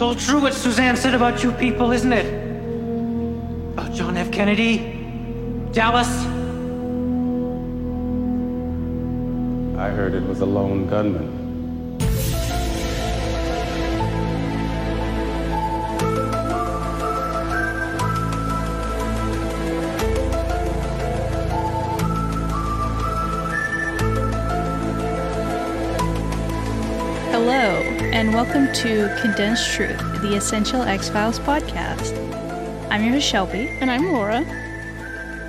It's all true what Suzanne said about you people, isn't it? About John F. Kennedy, Dallas. I heard it was a lone gunman. Hello, and welcome to Condensed Truth, the Essential X-Files podcast. I'm your host, Shelby. And I'm Laura.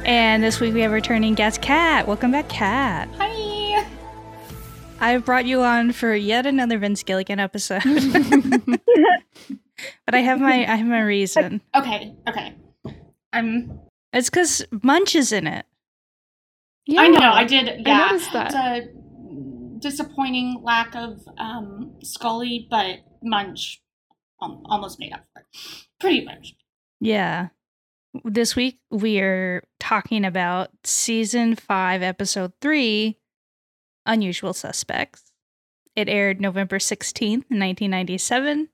And this week we have returning guest, Kat. Welcome back, Kat. Hi. I've brought you on for yet another Vince Gilligan episode. But I have my reason. Okay. It's because Munch is in it. Yeah. I know, I did. Yeah. I noticed that. It's disappointing lack of Scully, but Munch almost made up for it. Pretty much. Yeah. This week we are talking about season 5, episode 3, Unusual Suspects. It aired November 16th, 1997. It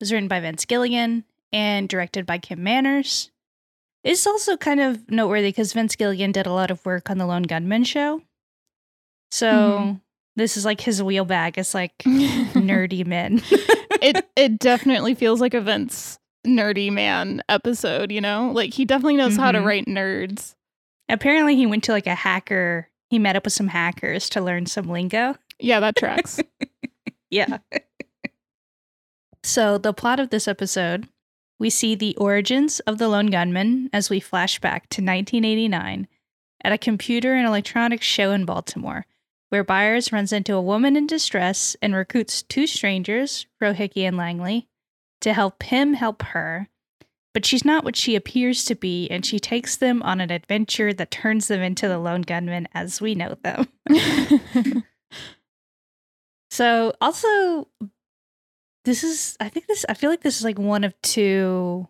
was written by Vince Gilligan and directed by Kim Manners. It's also kind of noteworthy because Vince Gilligan did a lot of work on the Lone Gunmen show. So... Mm-hmm. This is like his wheel bag. It's like nerdy men. It definitely feels like a Vince nerdy man episode, you know? Like, he definitely knows how to write nerds. Apparently he went to like a hacker. He met up with some hackers to learn some lingo. Yeah, that tracks. Yeah. So the plot of this episode, we see the origins of the Lone Gunman as we flash back to 1989 at a computer and electronics show in Baltimore, where Byers runs into a woman in distress and recruits two strangers, Rohickey and Langley, to help him help her. But she's not what she appears to be, and she takes them on an adventure that turns them into the Lone Gunmen as we know them. So, also, I feel like this is like one of two,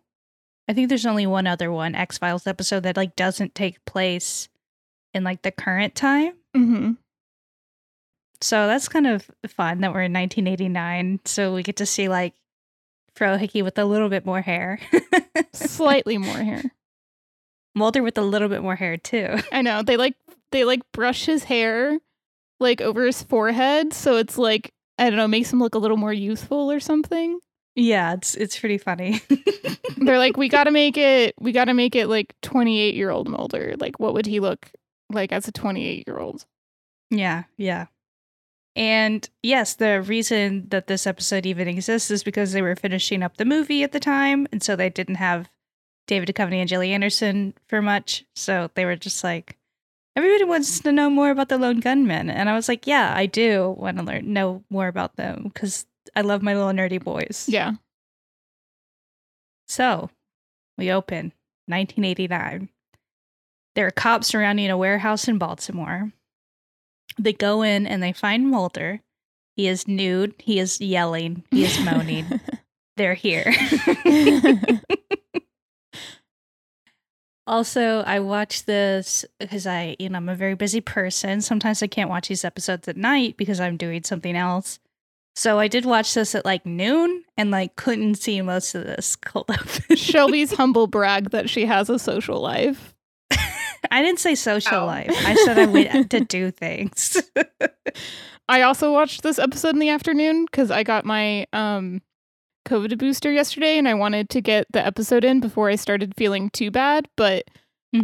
I think there's only one other one, X-Files episode, that like doesn't take place in like the current time. Mm-hmm. So that's kind of fun that we're in 1989. So we get to see like Frohike with a little bit more hair. Slightly more hair. Walter with a little bit more hair too. I know. They brush his hair like over his forehead. So it's like, I don't know, makes him look a little more youthful or something. Yeah, it's pretty funny. They're like, we gotta make it like 28-year-old Mulder. Like, what would he look like as a 28-year-old? Yeah. And yes, the reason that this episode even exists is because they were finishing up the movie at the time. And so they didn't have David Duchovny and Julie Anderson for much. So they were just like, everybody wants to know more about the Lone Gunmen. And I was like, yeah, I do want to know more about them because I love my little nerdy boys. Yeah. So we open 1989. There are cops surrounding a warehouse in Baltimore. They go in and they find Mulder. He is nude. He is yelling. He is moaning. They're here. Also, I watch this because I'm a very busy person. Sometimes I can't watch these episodes at night because I'm doing something else. So I did watch this at like noon and like couldn't see most of this cold open. Shelby's humble brag that she has a social life. I didn't say social life. I said I went to do things. I also watched this episode in the afternoon because I got my COVID booster yesterday and I wanted to get the episode in before I started feeling too bad. But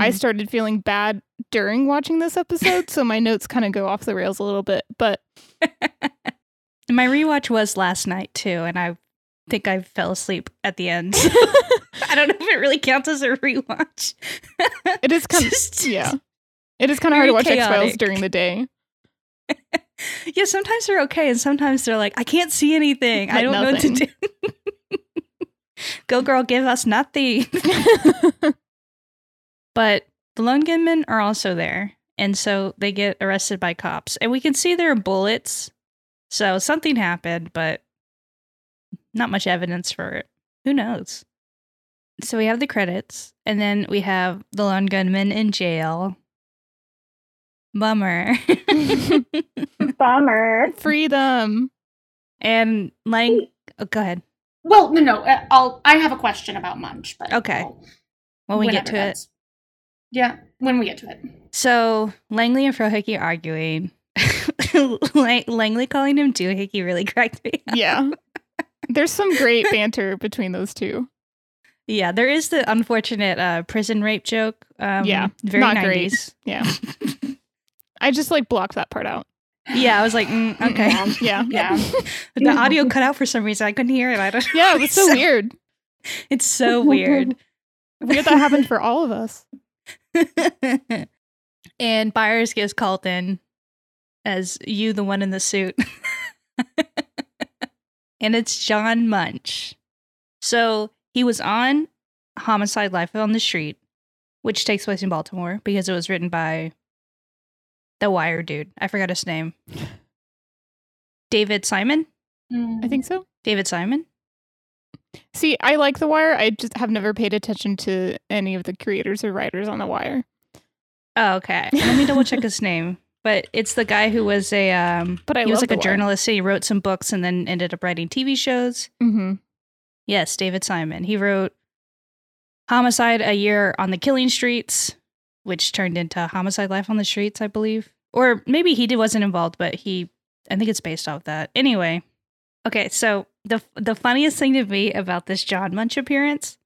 I started feeling bad during watching this episode. So my notes kind of go off the rails a little bit. But my rewatch was last night, too. And I think I fell asleep at the end. I don't know if it really counts as a rewatch. It is kind of hard to watch X-Files during the day. Yeah, sometimes they're okay, and sometimes they're like, I can't see anything. Like I don't know what to do. Go girl, give us nothing. But the Lone Gunmen are also there, and so they get arrested by cops, and we can see there are bullets. So something happened, but not much evidence for it. Who knows? So we have the credits, and then we have the Lone Gunman in jail. Bummer. Bummer. Freedom. And like, oh, go ahead. Well, no. I have a question about Munch, but okay. When we get to it. Yeah, when we get to it. So Langley and Frohike arguing. Langley calling him Doohickey really cracked me up. Yeah. There's some great banter between those two. Yeah, there is the unfortunate prison rape joke. Yeah, very not 90s. Great. Yeah. I just blocked that part out. Yeah, I was like, okay. Yeah. The audio cut out for some reason. I couldn't hear it. I don't know. Yeah, it was so weird. It's so weird. Weird that happened for all of us. And Byers gets called in as the one in the suit. And it's John Munch. So he was on Homicide: Life on the Street, which takes place in Baltimore because it was written by The Wire dude. I forgot his name. David Simon? I think so. David Simon? See, I like The Wire. I just have never paid attention to any of the creators or writers on The Wire. Oh, okay. Let me double check his name. But it's the guy who was a he was like a journalist. So he wrote some books and then ended up writing TV shows. Mm-hmm. Yes, David Simon. He wrote Homicide: A Year on the Killing Streets, which turned into Homicide: Life on the Streets, I believe. Or maybe he wasn't involved, but I think it's based off that. Anyway, okay. So the funniest thing to me about this John Munch appearance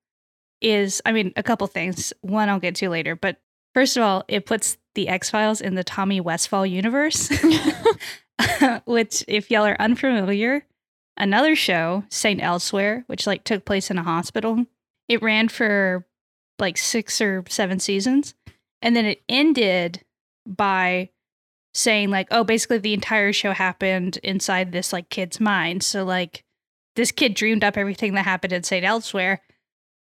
is, I mean, a couple things. One I'll get to later, but first of all, it puts the X-Files in the Tommy Westphall universe, which, if y'all are unfamiliar, another show, St. Elsewhere, which took place in a hospital. It ran for 6 or 7 seasons, and then it ended by saying basically the entire show happened inside this kid's mind. So this kid dreamed up everything that happened in St. Elsewhere,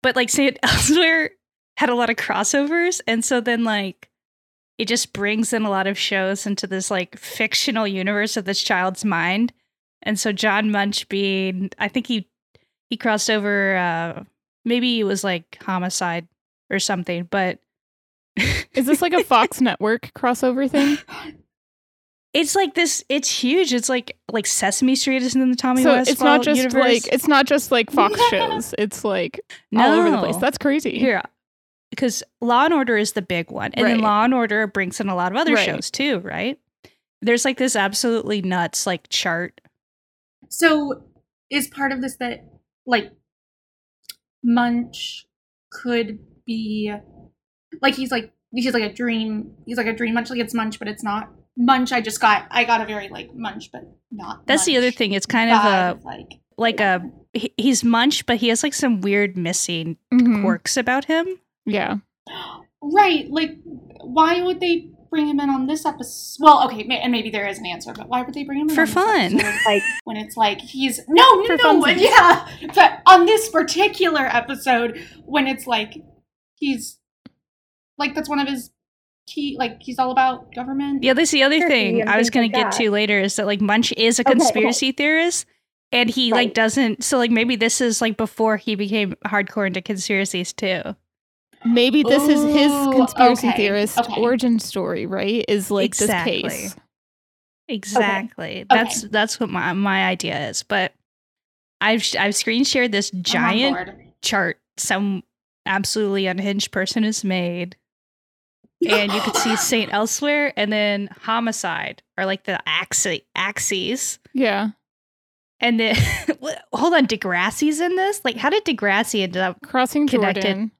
but St. Elsewhere had a lot of crossovers, and so then it just brings in a lot of shows into this fictional universe of this child's mind. And so John Munch being, I think he crossed over, maybe it was Homicide or something, but. Is this a Fox Network crossover thing? It's this, it's huge. It's like Sesame Street is in the Tommy Westphall universe. So it's not just Fox shows. It's all over the place. That's crazy. Yeah. Because Law and Order is the big one. And then Law and Order brings in a lot of other shows too, right? There's this absolutely nuts chart. So is part of this that Munch could be he's like a dream Munch, it's Munch, but it's not Munch. I got a very Munch, but not. That's Munch. The other thing. It's kind of a he's Munch, but he has some weird missing quirks about him. Yeah. Right. Why would they bring him in on this episode? Well, okay, and maybe there is an answer, but why would they bring him in for fun? When it's he's no, yeah. But on this particular episode, when it's he's that's one of his key. He's all about government. Yeah, that's the other thing I was going to get to later is that Munch is a conspiracy theorist. And he doesn't. So maybe this is before he became hardcore into conspiracies too. Maybe this is his conspiracy theorist origin story, right? Is this case. Exactly. Okay. That's what my idea is. But I've screen shared this giant chart some absolutely unhinged person has made. And you could see St. Elsewhere and then Homicide are the axes. Yeah. And then hold on, Degrassi's in this? How did Degrassi end up crossing connected? Jordan.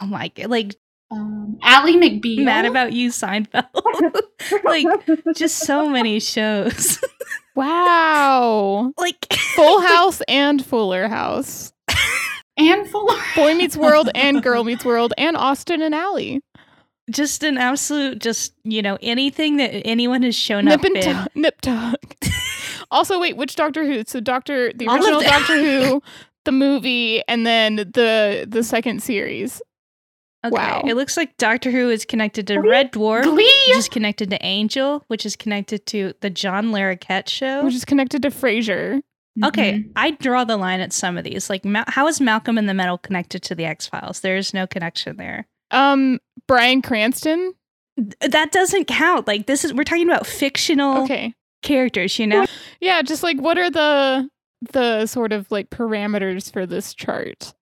Oh my god! Ally McBeal, Mad About You, Seinfeld, just so many shows. Wow! Full House and Fuller House, and Fuller Boy Meets World and Girl Meets World and Austin and Ally. Just an absolute, anything that anyone has shown up in. Nip Tuck. Also, wait, which Doctor Who? So the original Doctor Who, the movie, and then the second series. Okay. Wow. It looks like Doctor Who is connected to Red Dwarf, Glee! Which is connected to Angel, which is connected to the John Larroquette show. Which is connected to Frasier. Mm-hmm. Okay, I draw the line at some of these. How is Malcolm in the Middle connected to the X-Files? There is no connection there. Bryan Cranston? That doesn't count. We're talking about fictional characters, you know? Yeah, just what are the... the sort of like parameters for this chart.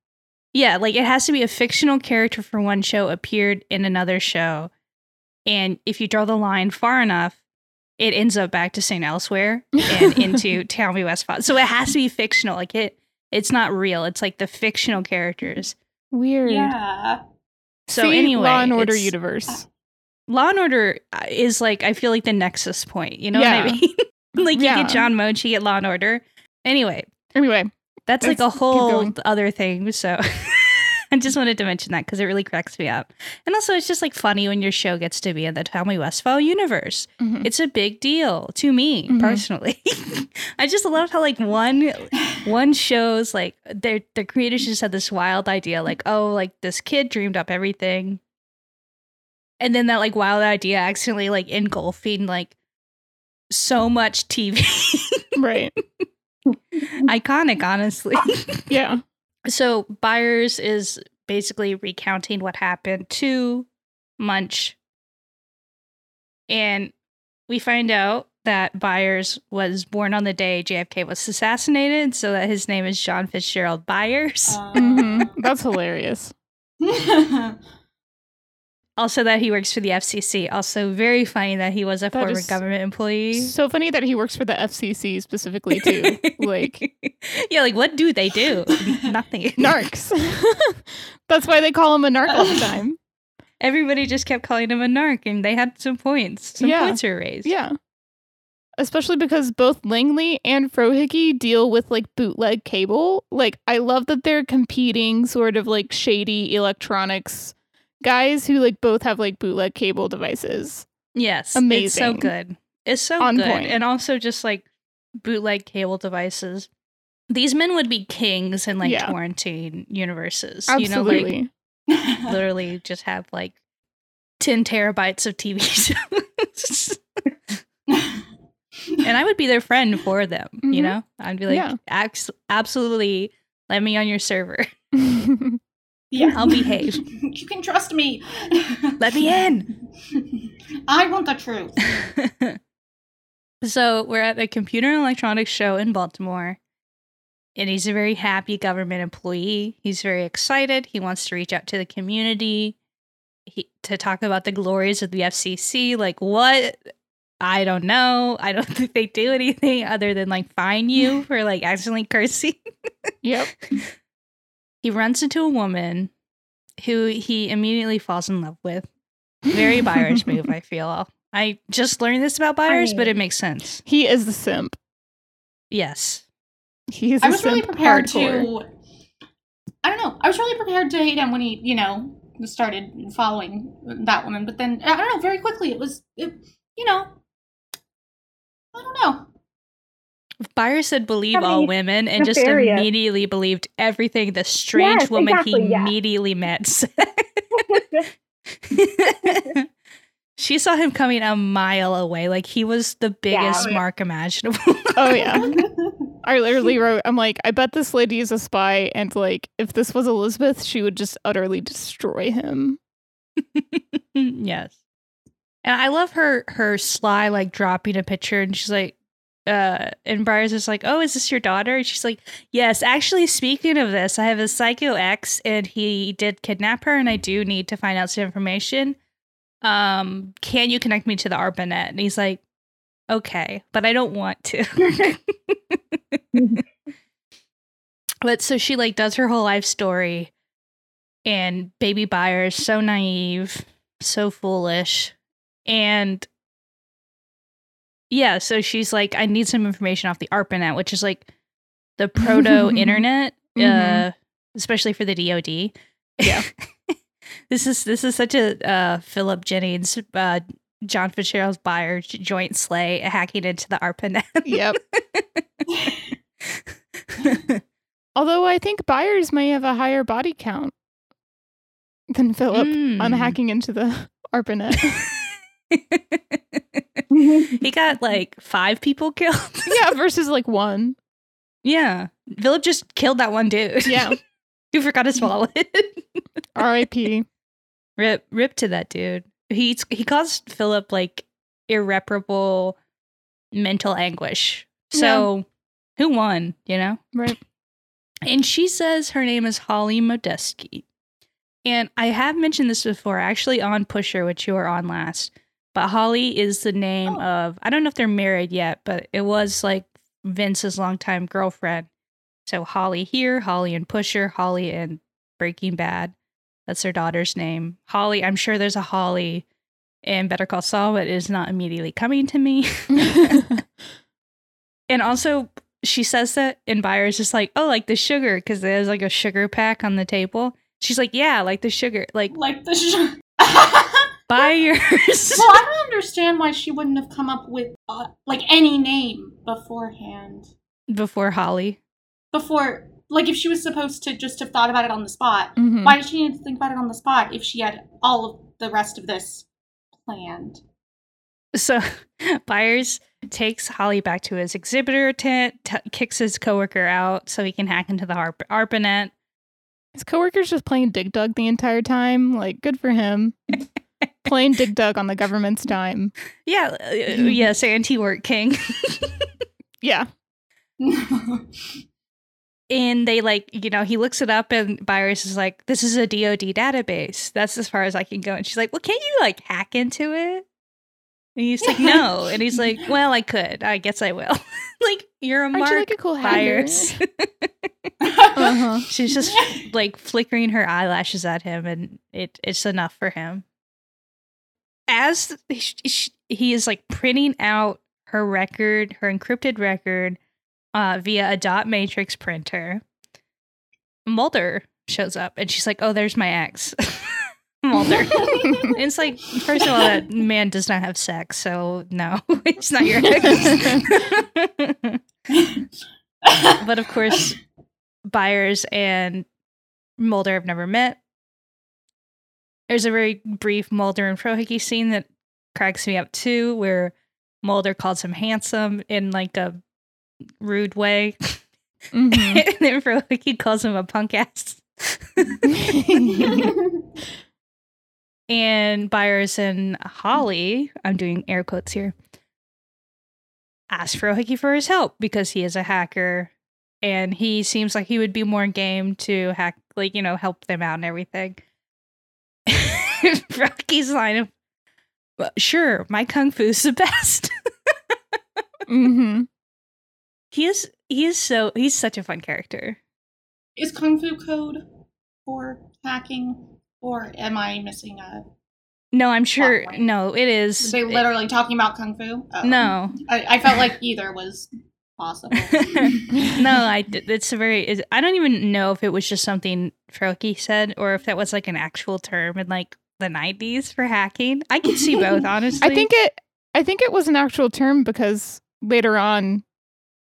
Yeah, like it has to be a fictional character for one show appeared in another show. And if you draw the line far enough, it ends up back to St. Elsewhere and into Tommy Westphall. So it has to be fictional. Like it's not real. It's like the fictional characters. Weird. Yeah. So anyway, Law and Order universe. Law and Order is like, I feel like the nexus point. You know what I mean? Like you get John Munch, you get Law and Order. Anyway. That's like a whole other thing. So I just wanted to mention that because it really cracks me up. And also, it's just like funny when your show gets to be in the Tommy Westphall universe. Mm-hmm. It's a big deal to me personally. I just love how like one shows like their creators just had this wild idea like, oh, like this kid dreamed up everything. And then that like wild idea accidentally like engulfing like so much TV. Right. Iconic, honestly. Yeah. So Byers is basically recounting what happened to Munch. And we find out that Byers was born on the day JFK was assassinated, so that his name is John Fitzgerald Byers. That's hilarious. Also that he works for the FCC. Also very funny that he was a former government employee. So funny that he works for the FCC specifically, too. Like, yeah, like, what do they do? Nothing. Narcs. That's why they call him a narc all the time. Everybody just kept calling him a narc, and they had some points. Some points were raised. Yeah. Especially because both Langley and Frohike deal with, like, bootleg cable. Like, I love that they're competing sort of, like, shady electronics guys who like both have like bootleg cable devices. Yes. Amazing. It's so good. It's so on good. Point. And also just like bootleg cable devices. These men would be kings in like torrenting universes. Absolutely. You know, like literally just have like 10 terabytes of TV shows. And I would be their friend for them, you know? I'd be like, absolutely let me on your server. Yeah, I'll behave. You can trust me. Let me in. I want the truth. So we're at a computer and electronics show in Baltimore, and he's a very happy government employee. He's very excited. He wants to reach out to the community to talk about the glories of the FCC. Like, what? I don't know. I don't think they do anything other than, like, fine you for, like, accidentally cursing. Yep. He runs into a woman who he immediately falls in love with. Very Byers move, I feel. I just learned this about Byers, but it makes sense. He is the simp. Yes. He is I was really prepared to hate him when he, you know, started following that woman. But then, I don't know, very quickly I don't know. Byers said believe all women and nefarious. Just immediately believed everything the strange woman immediately met said. She saw him coming a mile away. Like, he was the biggest mark imaginable. Oh, yeah. I literally wrote, I'm like, I bet this lady is a spy, and, like, if this was Elizabeth, she would just utterly destroy him. Yes. And I love her sly, like, dropping a picture, and she's like, and Byers is like, oh, is this your daughter? And she's like, yes, actually, speaking of this, I have a psycho ex and he did kidnap her and I do need to find out some information. Can you connect me to the ARPANET? And he's like, okay, but I don't want to. But so she like does her whole life story, and baby Byers, so naive, so foolish, and yeah, so she's like, I need some information off the ARPANET, which is like the proto-internet, especially for the DOD. Yeah, this is such a Philip Jennings, John Fitzgerald Byers joint slay hacking into the ARPANET. Yep. Although I think Byers may have a higher body count than Philip on hacking into the ARPANET. He got like 5 people killed. Yeah, versus like 1. Yeah. Philip just killed that one dude. Yeah. Who forgot his wallet. R.I.P. Rip to that dude. He caused Philip like irreparable mental anguish. So who won, you know? Right. And she says her name is Holly Modeski. And I have mentioned this before, actually on Pusher, which you were on last. But Holly is the name of, I don't know if they're married yet, but it was like Vince's longtime girlfriend. So Holly here, Holly and Pusher, Holly and Breaking Bad. That's their daughter's name. Holly, I'm sure there's a Holly in Better Call Saul, but it is not immediately coming to me. And also, she says that, and Byers is like, oh, like the sugar, because there's like a sugar pack on the table. She's like, yeah, like the sugar. Like the sugar. Byers. Well, I don't understand why she wouldn't have come up with, like, any name beforehand. Before Holly? Before, like, if she was supposed to just have thought about it on the spot, mm-hmm. Why did she need to think about it on the spot if she had all of the rest of this planned? So, Byers takes Holly back to his exhibitor tent, kicks his coworker out so he can hack into the ARPANET. His coworker's just playing Dig Dug the entire time. Like, good for him. Playing Dig Dug on the government's dime. Yeah. Yes, anti-work king. Yeah. And they, like, you know, he looks it up and Byers is like, this is a DOD database. That's as far as I can go. And she's like, well, can't you, like, hack into it? And he's like, no. And he's like, well, I could. I guess I will. Like, you're a mark, you like a cool Byers. Uh-huh. She's just, like, flickering her eyelashes at him, and it's enough for him. As he is, like, printing out her record, her encrypted record, via a dot matrix printer, Mulder shows up, and she's like, oh, there's my ex. Mulder. It's like, first of all, that man does not have sex, so no, it's not your ex. But of course, Byers and Mulder have never met. There's a very brief Mulder and Frohike scene that cracks me up too, where Mulder calls him handsome in like a rude way. Mm-hmm. And then Frohike calls him a punk ass. And Byers and Holly, I'm doing air quotes here, ask Frohike for his help because he is a hacker and he seems like he would be more game to hack, like, you know, help them out and everything. Rocky's line of, well, sure, my kung fu's the best. Mm-hmm. He's such a fun character. Is kung fu code for hacking, or am I missing a? No, I'm sure. No, it is. Are they literally talking about kung fu? Oh. No, I felt like either was possible. No, I don't even know if it was just something Frohike said, or if that was like an actual term in like the 90s for hacking. I can see both, honestly. I think it was an actual term because later on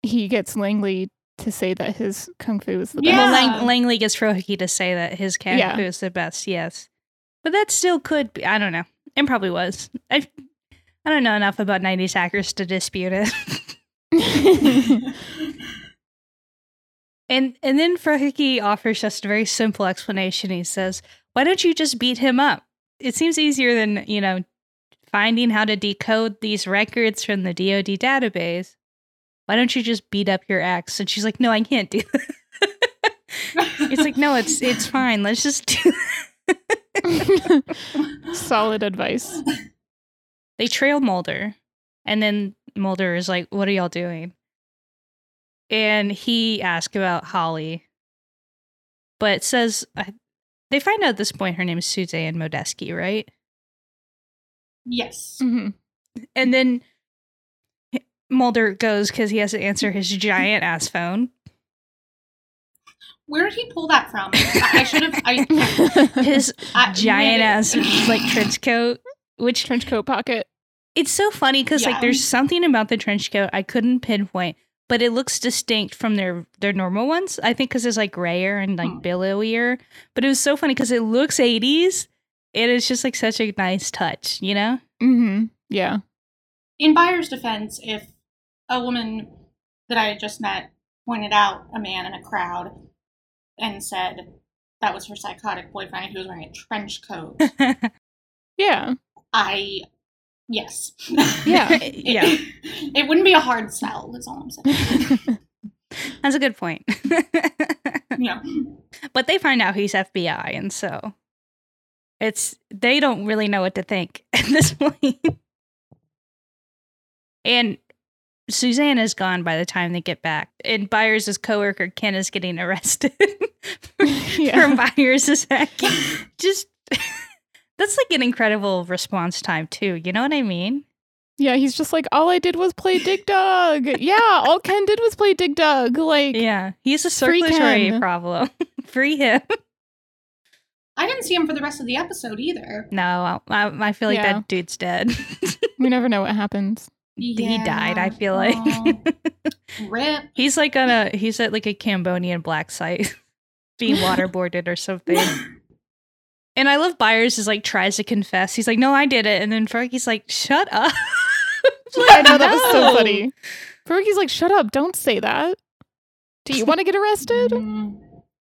he gets Langley to say that his kung fu is the best. Well, Langley gets Frohike to say that his kung fu is the best, yes. But that still could be, I don't know. It probably was. I don't know enough about 90s hackers to dispute it. And then Frohike offers just a very simple explanation. He says, why don't you just beat him up? It seems easier than, you know, finding how to decode these records from the DOD database. Why don't you just beat up your ex? And she's like, no, I can't do that. It's like, no, it's fine. Let's just do that. Solid advice. They trail Mulder. And then Mulder is like, what are y'all doing? And he asks about Holly, but says, they find out at this point her name is Suzanne Modeski, right? Yes. Mm-hmm. And then Mulder goes because he has to answer his giant ass phone. Where did he pull that from? I should have. His giant ass like trench coat, which trench coat pocket. It's so funny because like there's something about the trench coat I couldn't pinpoint. But it looks distinct from their normal ones, I think, because it's like grayer and like billowier. But it was so funny because it looks 80s. And it's just like such a nice touch, you know? Mm-hmm. Yeah. In Byers' defense, if a woman that I had just met pointed out a man in a crowd and said that was her psychotic boyfriend and he was wearing a trench coat. Yeah. Yes. Yeah. It wouldn't be a hard sell, that's all I'm saying. That's a good point. Yeah. But they find out he's FBI, and so they don't really know what to think at this point. And Suzanne is gone by the time they get back, and Byers' coworker Ken is getting arrested for Byers' hacking. Just that's like an incredible response time too. You know what I mean? Yeah, he's just like, all I did was play Dig Dug. Yeah, all Ken did was play Dig Dug. Like, yeah, he's a circulatory problem. Free him. I didn't see him for the rest of the episode either. No, I feel like that dude's dead. We never know what happens. Yeah. He died, I feel like. Rip. He's like he's at like a Cambodian black site being waterboarded or something. And I love Byers is like tries to confess. He's like, no, I did it. And then Frohike's like, shut up. Like, I know, that was so funny. Frohike's like, shut up, don't say that. Do you want to get arrested?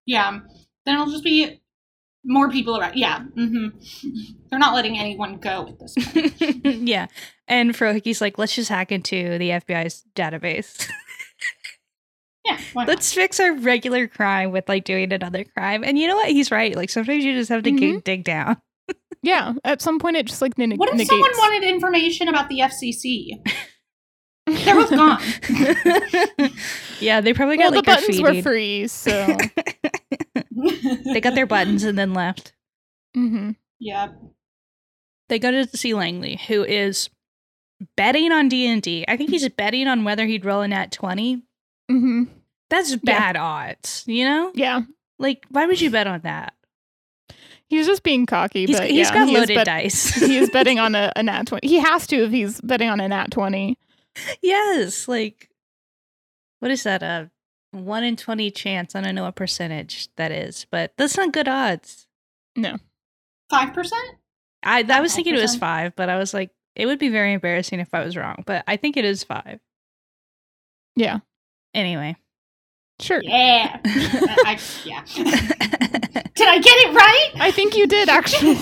Yeah. Then it'll just be more people around. Yeah. Mm-hmm. They're not letting anyone go at this point. Yeah. And Frohike's like, let's just hack into the FBI's database. Yeah. Let's fix our regular crime with like doing another crime. And you know what? He's right. Like sometimes you just have to dig down. Yeah. At some point it just like what if someone wanted information about the FCC? They're both gone. Yeah, they probably got the buttons were free, so they got their buttons and then left. Mm-hmm. Yeah. They go to see Langley, who is betting on D&D. I think he's betting on whether he'd roll a nat 20. Mm-hmm. That's bad odds, you know? Yeah. Like, why would you bet on that? He's just being cocky. He's got loaded dice. He is betting on a nat 20. He has to if he's betting on a nat 20. Yes. Like, what is that? A 1 in 20 chance. I don't know what percentage that is, but that's not good odds. No. 5%? I was thinking it was 5, but I was like, it would be very embarrassing if I was wrong, but I think it is 5. Yeah. Anyway. Sure. Yeah. Did I get it right? I think you did, actually.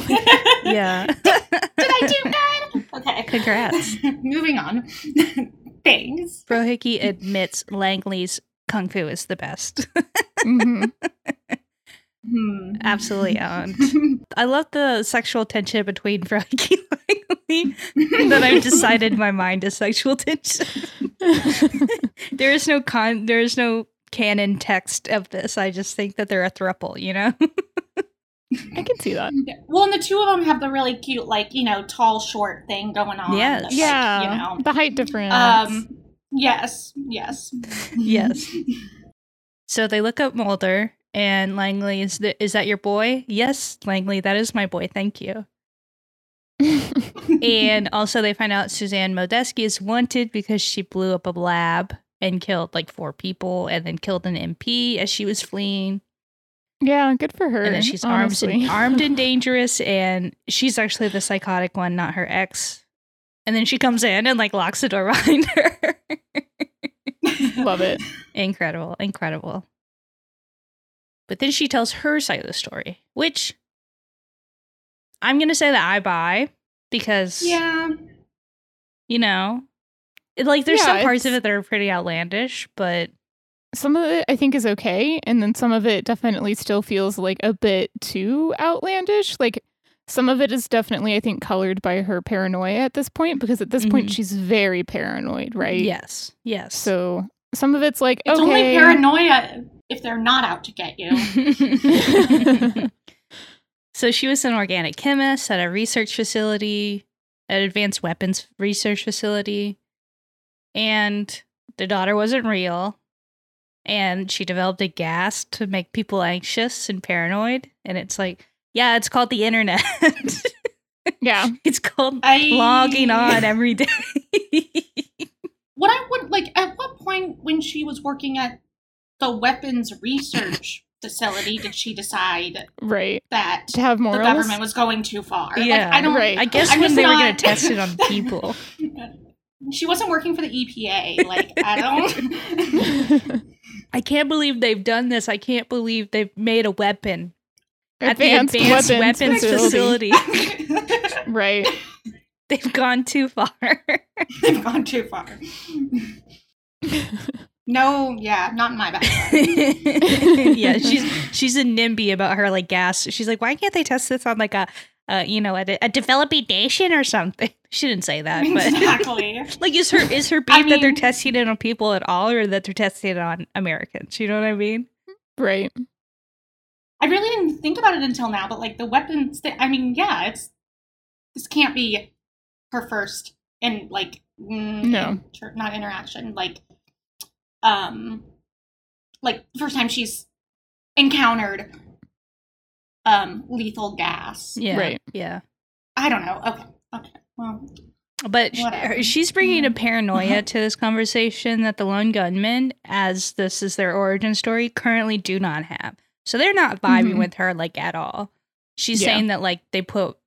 Yeah. Did I do good? Okay. Congrats. Moving on. Thanks. Frohike admits Langley's Kung Fu is the best. Absolutely owned. I love the sexual tension between Frohike and Langley. That I've decided my mind is sexual tension. There is no canon text of this. I just think that they're a throuple, you know. I can see that. Yeah. Well, and the two of them have the really cute, like, you know, tall, short thing going on. Yes. That's, yeah. Like, you know. The height difference. Yes. Yes. So they look up Mulder, and Langley is that your boy? Yes, Langley, that is my boy. Thank you. And also they find out Suzanne Modeski is wanted because she blew up a lab and killed like 4 people and then killed an MP as she was fleeing. Yeah, good for her. And then she's armed and dangerous, and she's actually the psychotic one, not her ex. And then she comes in and like locks the door behind her. Love it. Incredible. But then she tells her side of the story, which I'm going to say that I buy because, you know, like there's some parts of it that are pretty outlandish, but some of it I think is okay. And then some of it definitely still feels like a bit too outlandish. Like some of it is definitely, I think, colored by her paranoia at this point, because at this point she's very paranoid, right? Yes. So some of it's like, it's only paranoia if they're not out to get you. So she was an organic chemist at a research facility, an advanced weapons research facility, and the daughter wasn't real, and she developed a gas to make people anxious and paranoid, and it's like, yeah, it's called the internet. Yeah. It's called logging on every day. What I would, like, at what point when she was working at the weapons research facility did she decide that to have morals? The government was going too far? Yeah, like, I don't. Right. I guess when they were going to test it on people. She wasn't working for the EPA. Like, I don't. I can't believe they've done this. I can't believe they've made a weapon at the advanced weapons facility. Right. They've gone too far. No, yeah, not in my backyard. Yeah, she's a NIMBY about her like gas. She's like, why can't they test this on like a developing nation or something? She didn't say that, exactly. But like, is her beef that they're testing it on people at all, or that they're testing it on Americans? You know what I mean? Right. I really didn't think about it until now, but like the weapons, this can't be her first and like not interaction, like. First time she's encountered lethal gas. Yeah. Right. Yeah. I don't know. Okay. Well, but she's bringing a paranoia to this conversation that the Lone Gunmen, as this is their origin story, currently do not have. So they're not vibing with her like at all. She's saying that like they put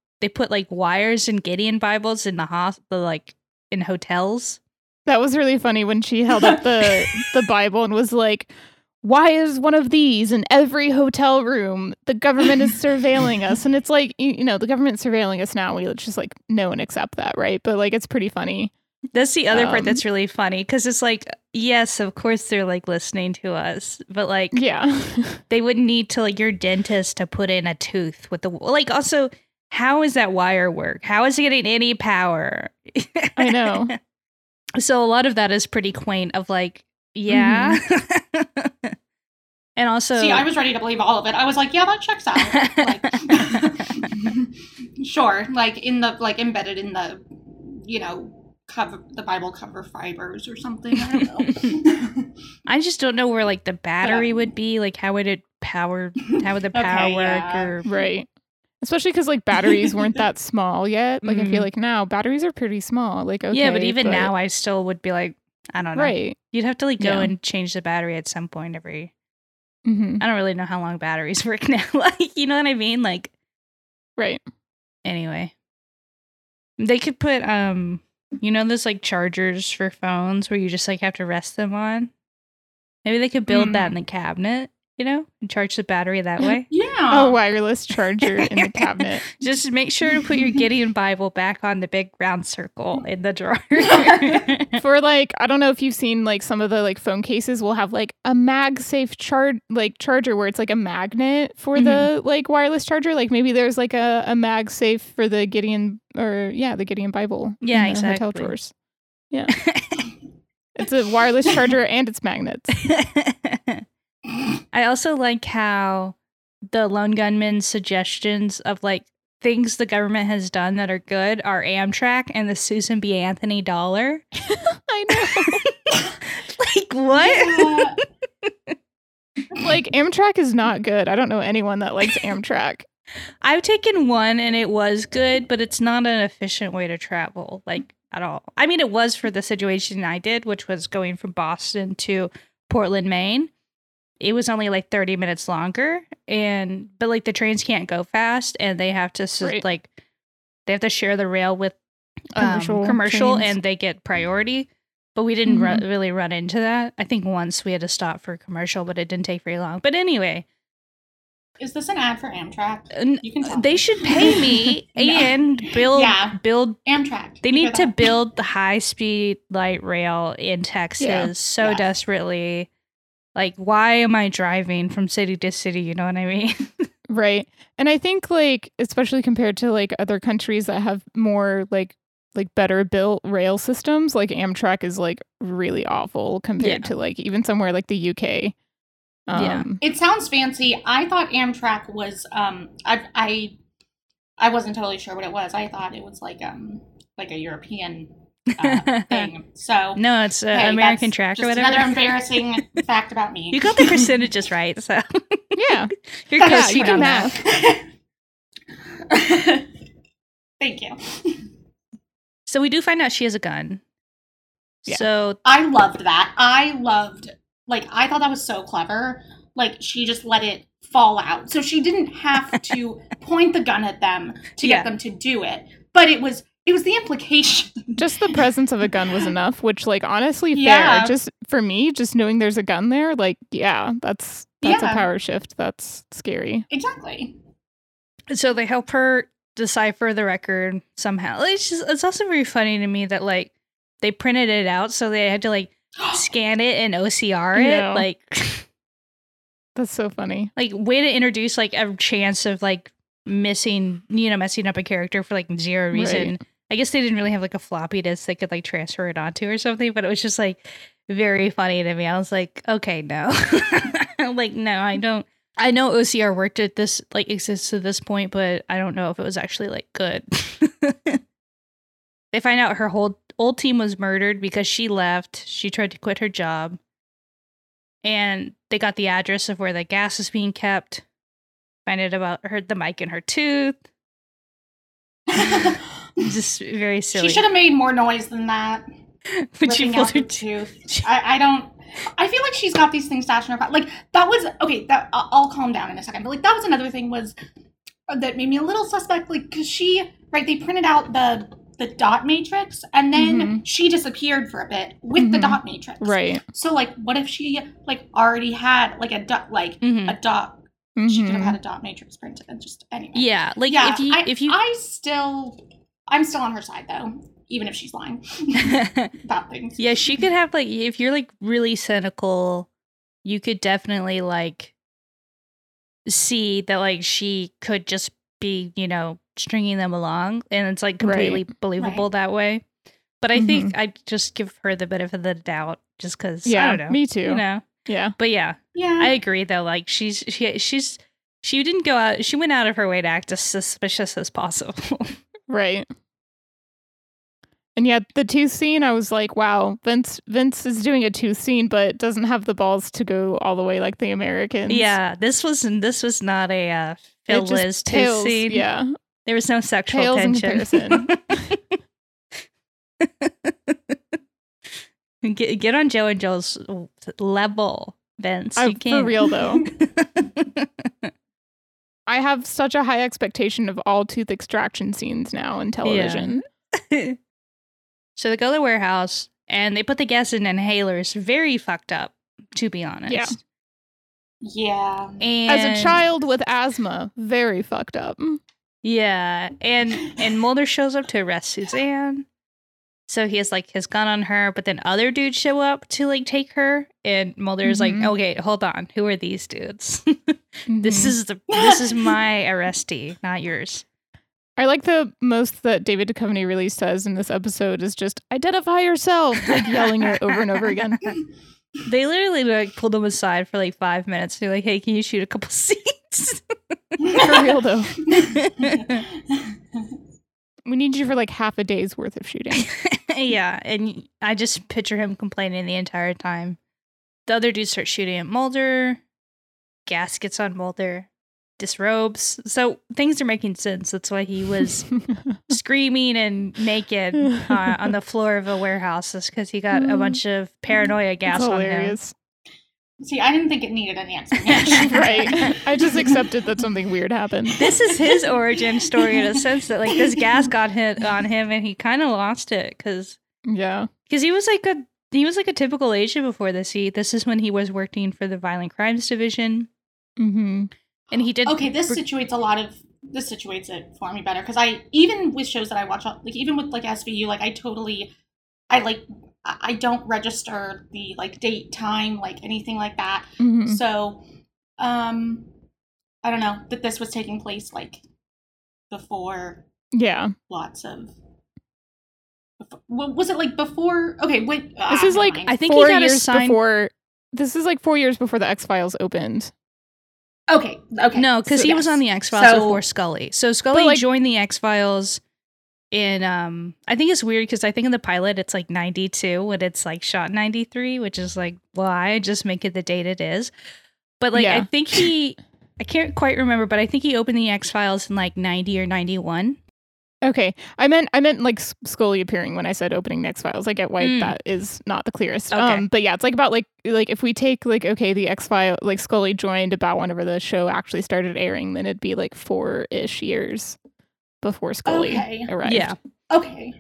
like wires and Gideon Bibles in the hospital, like in hotels. That was really funny when she held up the Bible and was like, why is one of these in every hotel room? The government is surveilling us. And it's like, you know, the government's surveilling us now. We just like know and accept that, right? But like, it's pretty funny. That's the other part that's really funny, because it's like, yes, of course they're like listening to us, but like, yeah, they wouldn't need to like your dentist to put in a tooth with the like. Also, how is that wire work? How is it getting any power? I know. So a lot of that is pretty quaint of like, yeah. Mm-hmm. And also. See, I was ready to believe all of it. I was like, yeah, that checks out. Like, sure. Like in the, like embedded in the, you know, cover, the Bible cover fibers or something. I don't know. I just don't know where like the battery would be. Like how would the power work? Yeah. Or, right. Especially because, like, batteries weren't that small yet. Like, I feel like now batteries are pretty small. Like, okay. Yeah, but now I still would be like, I don't know. Right. You'd have to, like, go and change the battery at some point every... Mm-hmm. I don't really know how long batteries work now. Like, you know what I mean? Like... Right. Anyway. They could put, you know those, like, chargers for phones where you just, like, have to rest them on? Maybe they could build that in the cabinet. You know, and charge the battery that way. Yeah. A wireless charger in the cabinet. Just make sure to put your Gideon Bible back on the big round circle in the drawer. For like, I don't know if you've seen like some of the like phone cases will have like a MagSafe charger where it's like a magnet for the like wireless charger. Like maybe there's like a MagSafe for the Gideon the Gideon Bible. Yeah, exactly. Hotel drawers. Yeah. It's a wireless charger and it's magnets. I also like how the Lone Gunman's suggestions of like things the government has done that are good are Amtrak and the Susan B. Anthony dollar. I know. Like what? Yeah. Like Amtrak is not good. I don't know anyone that likes Amtrak. I've taken one and it was good, but it's not an efficient way to travel like at all. I mean, it was for the situation I did, which was going from Boston to Portland, Maine. It was only like 30 minutes longer, but like the trains can't go fast, and they have to like they have to share the rail with commercial trains. And they get priority. But we didn't really run into that. I think once we had to stop for commercial, but it didn't take very long. But anyway, is this an ad for Amtrak? You can tell. They should pay me and build Amtrak. They need to build the high speed light rail in Texas so desperately. Like, why am I driving from city to city? You know what I mean? Right. And I think, like, especially compared to, like, other countries that have more, like better built rail systems, like, Amtrak is, like, really awful compared to, like, even somewhere like the UK. It sounds fancy. I thought Amtrak was, I wasn't totally sure what it was. I thought it was, like a European thing. So no, it's American track or whatever. Another embarrassing fact about me. You got the percentages right, so yeah, you're close. You do math. Thank you. So we do find out she has a gun. Yeah. So I loved that. I thought that was so clever. Like she just let it fall out, so she didn't have to point the gun at them to get them to do it. But it was. It was the implication. Just the presence of a gun was enough, which, like, honestly, fair. Just for me, just knowing there's a gun there, like, yeah, that's a power shift. That's scary. Exactly. So they help her decipher the record somehow. It's also very funny to me that, like, they printed it out, so they had to, like, scan it and OCR it. No. Like, that's so funny. Like, way to introduce like a chance of like messing up a character for like zero reason. Right. I guess they didn't really have like a floppy disk they could like transfer it onto or something, but it was just like very funny to me. I was like, okay, no. Like, no, I don't. I know OCR worked at this, like, exists to this point, but I don't know if it was actually like good. They find out her whole old team was murdered because she left. She tried to quit her job. And they got the address of where the gas is being kept. Find out about the mic in her tooth. Just very silly. She should have made more noise than that. But she pulled her tooth. I don't. I feel like she's got these things stashed in her pocket. Like, that was, okay, that, I'll calm down in a second. But, like, that was another thing was that made me a little suspect. Like, because she, right, they printed out the dot matrix, and then she disappeared for a bit with the dot matrix. Right. So, like, what if she, like, already had, like, a dot. She could have had a dot matrix printed and just, anyway. Yeah, like, yeah, if you... I'm still on her side, though. Even if she's lying about things. Yeah, she could have, like, if you're, like, really cynical, you could definitely, like, see that, like, she could just be, you know, stringing them along. And it's, like, completely believable that way. But I think I'd just give her the benefit of the doubt just because, I don't know. Me too. You know? Yeah. But, yeah. I agree, though. Like, she didn't go out. She went out of her way to act as suspicious as possible. Right. And yet the tooth scene, I was like, wow, Vince is doing a tooth scene, but doesn't have the balls to go all the way like the Americans. Yeah, this was not a Phil Liz tooth scene. Yeah. There was no sexual tension. Get on Joe and Joe's level, Vince. For real, though. I have such a high expectation of all tooth extraction scenes now in television. Yeah. So they go to the warehouse, and they put the gas in inhalers. Very fucked up, to be honest. Yeah. And as a child with asthma, very fucked up. Yeah. And Mulder shows up to arrest Suzanne. So he has, like, his gun on her, but then other dudes show up to, like, take her. And Mulder's like, okay, hold on. Who are these dudes? This is my arrestee, not yours. I like the most that David Duchovny really says in this episode is just, identify yourself, like yelling it over and over again. They literally like pulled him aside for like 5 minutes. They're like, hey, can you shoot a couple scenes? For real, though. We need you for like half a day's worth of shooting. Yeah, and I just picture him complaining the entire time. The other dudes start shooting at Mulder. Gas gets on Mulder. Disrobes. So things are making sense. That's why he was screaming and naked on the floor of a warehouse, is because he got a bunch of paranoia gas on him. See, I didn't think it needed any explanation. Right. I just accepted that something weird happened. This is his origin story in a sense that like this gas got hit on him and he kind of lost it because he was like a typical Asian before this. This is when he was working for the Violent Crimes Division. And he did. Okay, this situates it for me better, because I, even with shows that I watch, like even with like SVU, like I don't register the like date, time, like anything like that. So, I don't know that this was taking place like before. Yeah. Lots of. Was it like before? Okay, wait. This is like I think 4 years before. This is like 4 years before the X-Files opened. Okay. No, because he was on the X-Files before Scully. So Scully joined the X-Files in, I think it's weird because I think in the pilot it's like 92 when it's like shot 93, which is like, why? Just make it the date it is. But like, I think I can't quite remember, but I think he opened the X-Files in like 90 or 91. Okay. I meant like Scully appearing when I said opening the X-Files. I get why that is not the clearest. Okay. But yeah, it's like about like if we take like, okay, the X-Files, like Scully joined about whenever the show actually started airing, then it'd be like 4-ish years before Scully arrived. Yeah. Okay.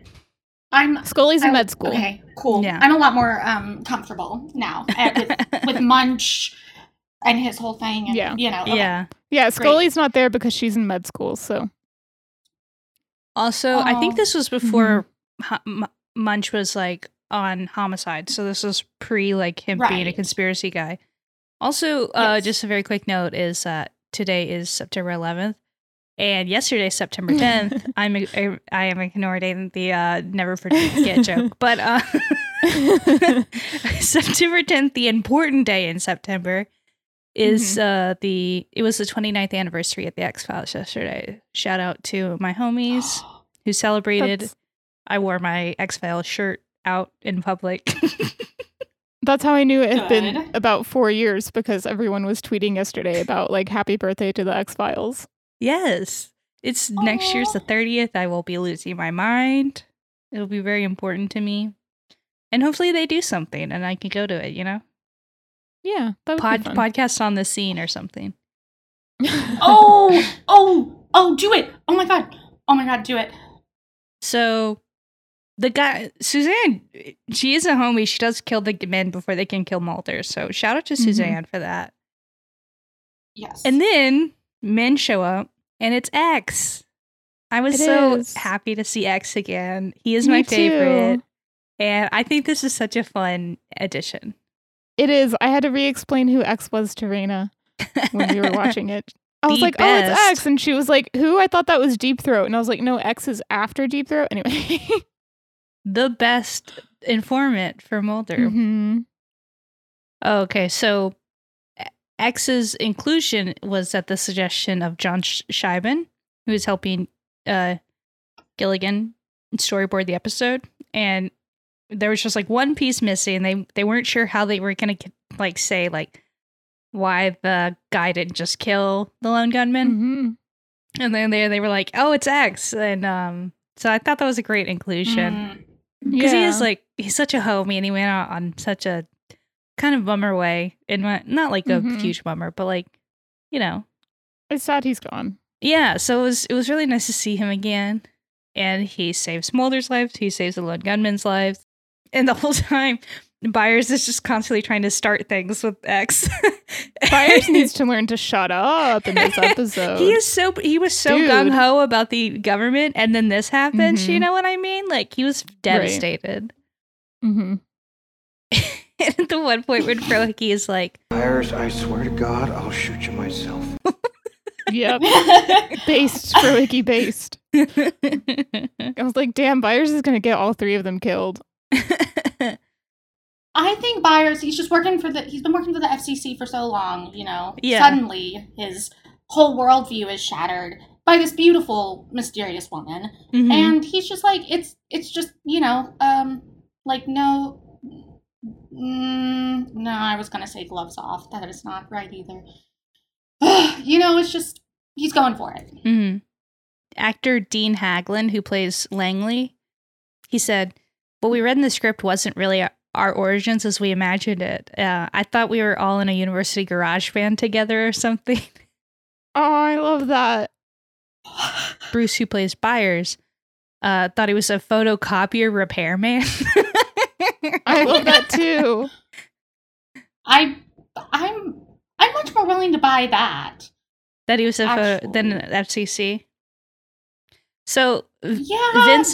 Scully's in med school. Okay, cool. Yeah. I'm a lot more comfortable now with Munch and his whole thing. And, you know. Okay. Yeah. Scully's not there because she's in med school, so. Also, I think this was before Munch was like on Homicide. So this was pre like him being a conspiracy guy. Also, just a very quick note is that today is September 11th. And yesterday, September 10th, I am ignoring the never forget joke. But September 10th, the important day in September, is it was the 29th anniversary of the X-Files yesterday. Shout out to my homies who celebrated. I wore my X-Files shirt out in public. That's how I knew it had been about 4 years, because everyone was tweeting yesterday about like happy birthday to the X-Files. Yes, it's next year's the 30th. I will be losing my mind. It'll be very important to me. And hopefully they do something and I can go to it, you know? Yeah, that would be fun. Podcast on the scene or something. Do it. Oh my God, do it. So the guy, Suzanne, she is a homie. She does kill the men before they can kill Mulder. So shout out to Suzanne for that. Yes. And then men show up, and it's X. I was so happy to see X again. He is my favorite, and I think this is such a fun addition. It is. I had to re-explain who X was to Raina when we were watching it. I was like, "Oh, it's X," and she was like, "Who?" I thought that was Deep Throat, and I was like, "No, X is after Deep Throat." Anyway, the best informant for Mulder. Mm-hmm. Okay, so X's inclusion was at the suggestion of John Scheiben, who is helping Gilligan storyboard the episode. And there was just like one piece missing. And they weren't sure how they were going to like say like why the guy didn't just kill the lone gunman. Mm-hmm. And then they were like, oh, it's X. And so I thought that was a great inclusion, because he is like, he's such a homie and he went out on such a kind of bummer way, and not like a huge bummer, but like, you know, it's sad he's gone. Yeah, so it was really nice to see him again, and he saves Mulder's life, he saves the lone gunman's lives, and the whole time Byers is just constantly trying to start things with X. Byers needs to learn to shut up in this episode. He was so gung-ho about the government, and then this happens. You know what I mean? Like, he was devastated. And at the one point when Frohike is like, Byers, I swear to God, I'll shoot you myself. Yep. Based, Frohike based. I was like, damn, Byers is going to get all three of them killed. I think Byers, he's been working for the FCC for so long, you know. Yeah. Suddenly, his whole worldview is shattered by this beautiful, mysterious woman. Mm-hmm. And he's just like, it's just, you know, like, no... no, I was gonna say gloves off. That is not right either. You know, it's just he's going for it. Mm-hmm. Actor Dean Haglund, who plays Langley, he said, "What we read in the script wasn't really our origins as we imagined it. I thought we were all in a university garage band together or something." Oh, I love that. Bruce, who plays Byers, thought he was a photocopier repairman. I love that too. I'm much more willing to buy that. That he was than FCC. So yeah.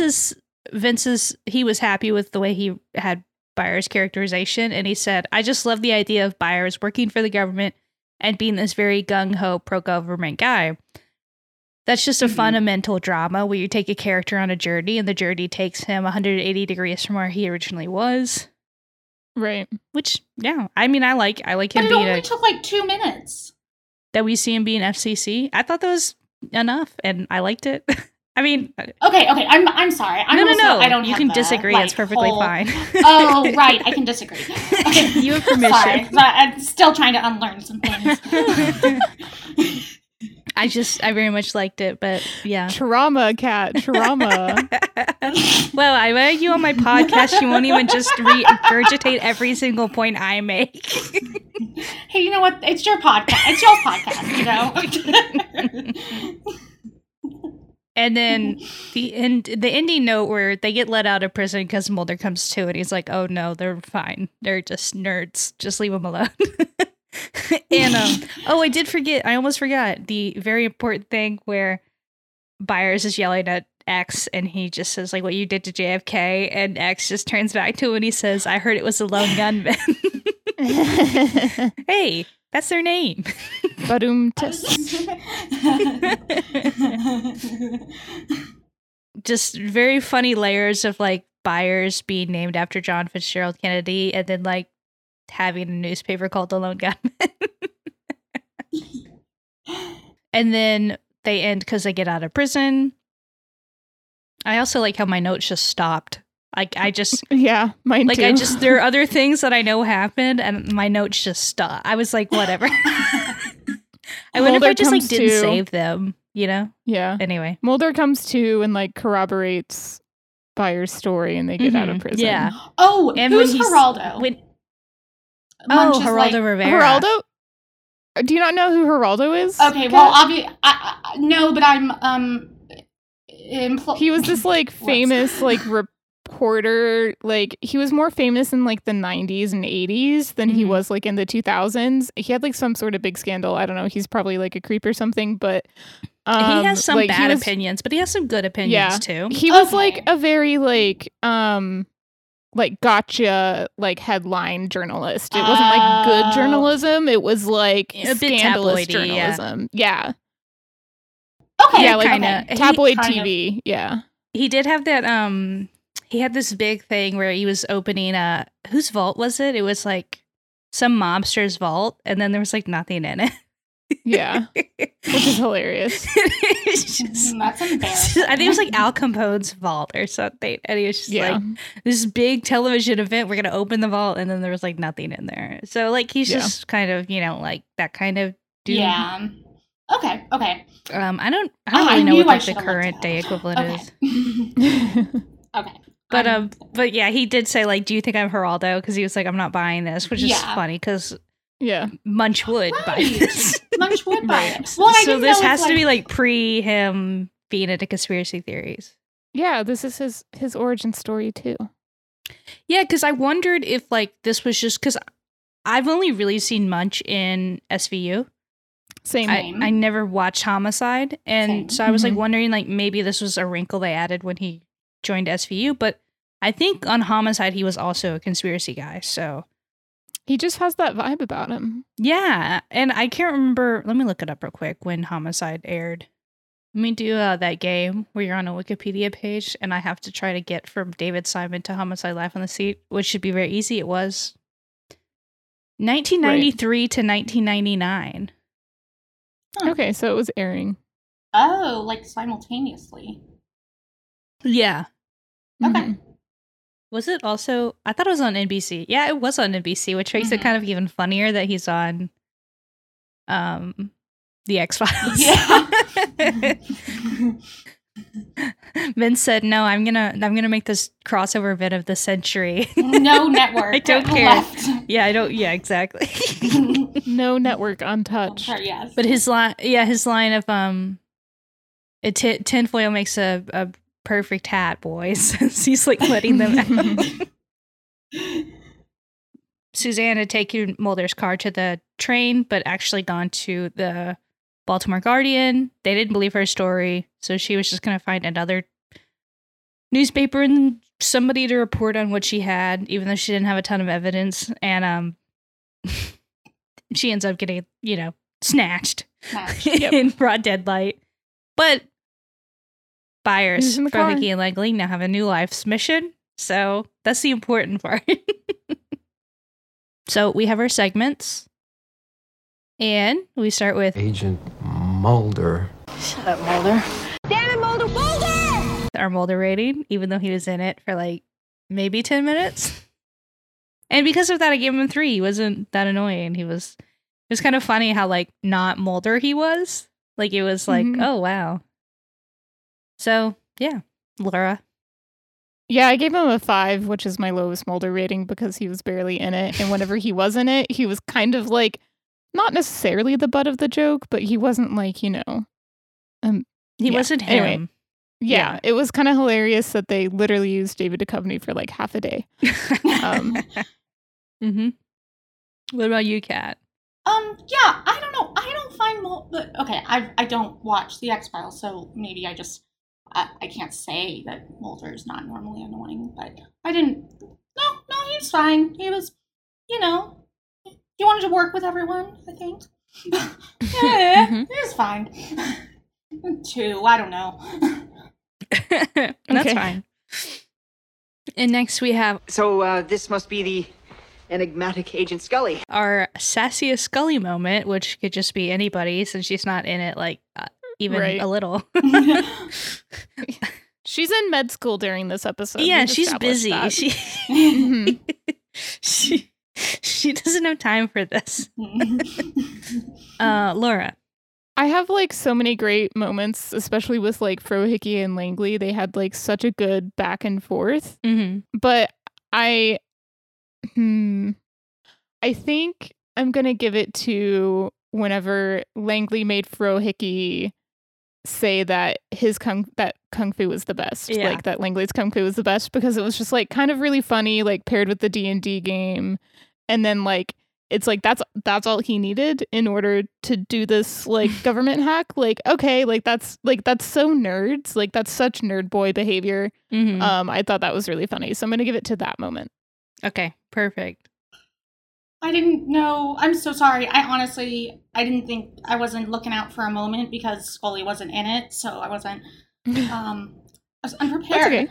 Vince's he was happy with the way he had Byers' characterization, and he said, "I just love the idea of Byers working for the government and being this very gung-ho pro-government guy. That's just a fundamental drama where you take a character on a journey and the journey takes him 180 degrees from where he originally was." Right. Which, yeah, I mean, I like him being... But it only took like 2 minutes. That we see him being FCC. I thought that was enough and I liked it. I mean... Okay, I'm sorry. No. I don't you can disagree. It's perfectly fine. Oh, right. I can disagree. Okay. You have permission. Sorry, but I'm still trying to unlearn some things. I very much liked it, but yeah. Trauma, Kat, trauma. Well, I met you on my podcast. You won't even just regurgitate every single point I make. Hey, you know what? It's your podcast. It's your podcast, you know? And then the ending note where they get let out of prison because Mulder comes to, and he's like, oh no, they're fine. They're just nerds. Just leave them alone. And I almost forgot the very important thing where Byers is yelling at X and he just says, like, what you did to JFK, and X just turns back to him and he says, I heard it was the Lone Gunman. Hey, that's their name. Just very funny layers of like Byers being named after John Fitzgerald Kennedy and then like having a newspaper called the Lone Gunman. And then they end because they get out of prison. I also like how my notes just stopped. Yeah, mine like, too. There are other things that I know happened, and my notes just stopped. I was like, whatever. I wonder if I just like didn't save them, you know? Yeah. Anyway. Mulder comes to and like corroborates Byers' story, and they get out of prison. Yeah. Oh, and who's Geraldo? Geraldo Rivera. Geraldo? Do you not know who Geraldo is? Okay, well, obviously, no, but I'm he was this like famous like reporter. Like he was more famous in like the 90s and 80s than he was like in the 2000s. He had like some sort of big scandal. I don't know. He's probably like a creep or something. But he has some bad opinions, but he has some good opinions too. He was like a very like gotcha like headline journalist. It wasn't like good journalism. It was like a scandalous journalism. Yeah. Okay. Yeah, like kind of tabloid TV. Yeah. He did have that. He had this big thing where he was opening whose vault was it? It was like some mobster's vault, and then there was like nothing in it. Yeah, which is hilarious. That's embarrassing. I think it was like Al Capone's vault or something, and he was just like, this big television event, we're gonna open the vault, and then there was like nothing in there. So like he's just kind of, you know, like that kind of dude. Yeah. Okay. Okay. I don't really know what the current day equivalent is. Okay. But but yeah, he did say like, do you think I'm Geraldo? Because he was like, I'm not buying this, which is funny because. Yeah, Munch would buy this. Munch would buy it. Well, so this has to be like pre him being into conspiracy theories. Yeah, this is his origin story too. Yeah, because I wondered if like this was just because I've only really seen Munch in SVU. Same. I never watched Homicide, and so I was like wondering like maybe this was a wrinkle they added when he joined SVU. But I think on Homicide he was also a conspiracy guy, so. He just has that vibe about him. Yeah. And I can't remember. Let me look it up real quick when Homicide aired. Let me do that game where you're on a Wikipedia page and I have to try to get from David Simon to Homicide: Life on the Street, which should be very easy. It was 1993 to 1999. Huh. Okay. So it was airing. Oh, like simultaneously. Yeah. Okay. Mm-hmm. Was it also? I thought it was on NBC. Yeah, it was on NBC, which makes it kind of even funnier that he's on the X-Files. Yeah. Vince said, "No, I'm gonna make this crossover event of the century. No network. I don't care. Left. Yeah, I don't. Yeah, exactly. No network untouched. Sure, yes. But his line of tinfoil makes a perfect hat, boys. He's like letting them out. Suzanne had taken Mulder's car to the train, but actually gone to the Baltimore Guardian. They didn't believe her story, so she was just going to find another newspaper and somebody to report on what she had, even though she didn't have a ton of evidence. And she ends up getting, you know, snatched. In broad daylight. But Byers, Frohike, and Langley now have a new life's mission, so that's the important part. So we have our segments, and we start with Agent Mulder. Shut up, Mulder. Damn it, Mulder! Mulder! Our Mulder rating, even though he was in it for like maybe 10 minutes, and because of that, I gave him 3. He wasn't that annoying. It was kind of funny how like not Mulder he was. Like it was like, oh wow. So, yeah, Laura. Yeah, I gave him a 5, which is my lowest Mulder rating because he was barely in it. And whenever he was in it, he was kind of like, not necessarily the butt of the joke, but he wasn't like, you know. He wasn't him. Anyway, yeah, it was kind of hilarious that they literally used David Duchovny for like half a day. What about you, Kat? Yeah, I don't know. I don't find Mulder. Okay, I don't watch The X-Files, so maybe I just I can't say that Walter is not normally annoying, but I didn't. No, he was fine. He was, he wanted to work with everyone, I think. Yeah, mm-hmm. He was fine. Two, I don't know. That's fine. And next we have... So this must be the enigmatic Agent Scully. Our sassiest Scully moment, which could just be anybody since she's not in it like even a little. She's in med school during this episode. Yeah, she's busy. She doesn't have time for this. Laura. I have like so many great moments, especially with like Frohike and Langley. They had like such a good back and forth. Mm-hmm. But I think I'm going to give it to whenever Langley made Frohike say that that Kung Fu was the best. Yeah. Like that Langley's Kung Fu was the best, because it was just like kind of really funny, like paired with the D&D game. And then like it's like that's all he needed in order to do this like government hack. Like, okay, that's so nerds. Like that's such nerd boy behavior. Mm-hmm. I thought that was really funny. So I'm gonna give it to that moment. Okay, perfect. I didn't know. I'm so sorry. I didn't think I wasn't looking out for a moment because Scully wasn't in it, so I wasn't. I was unprepared. Okay.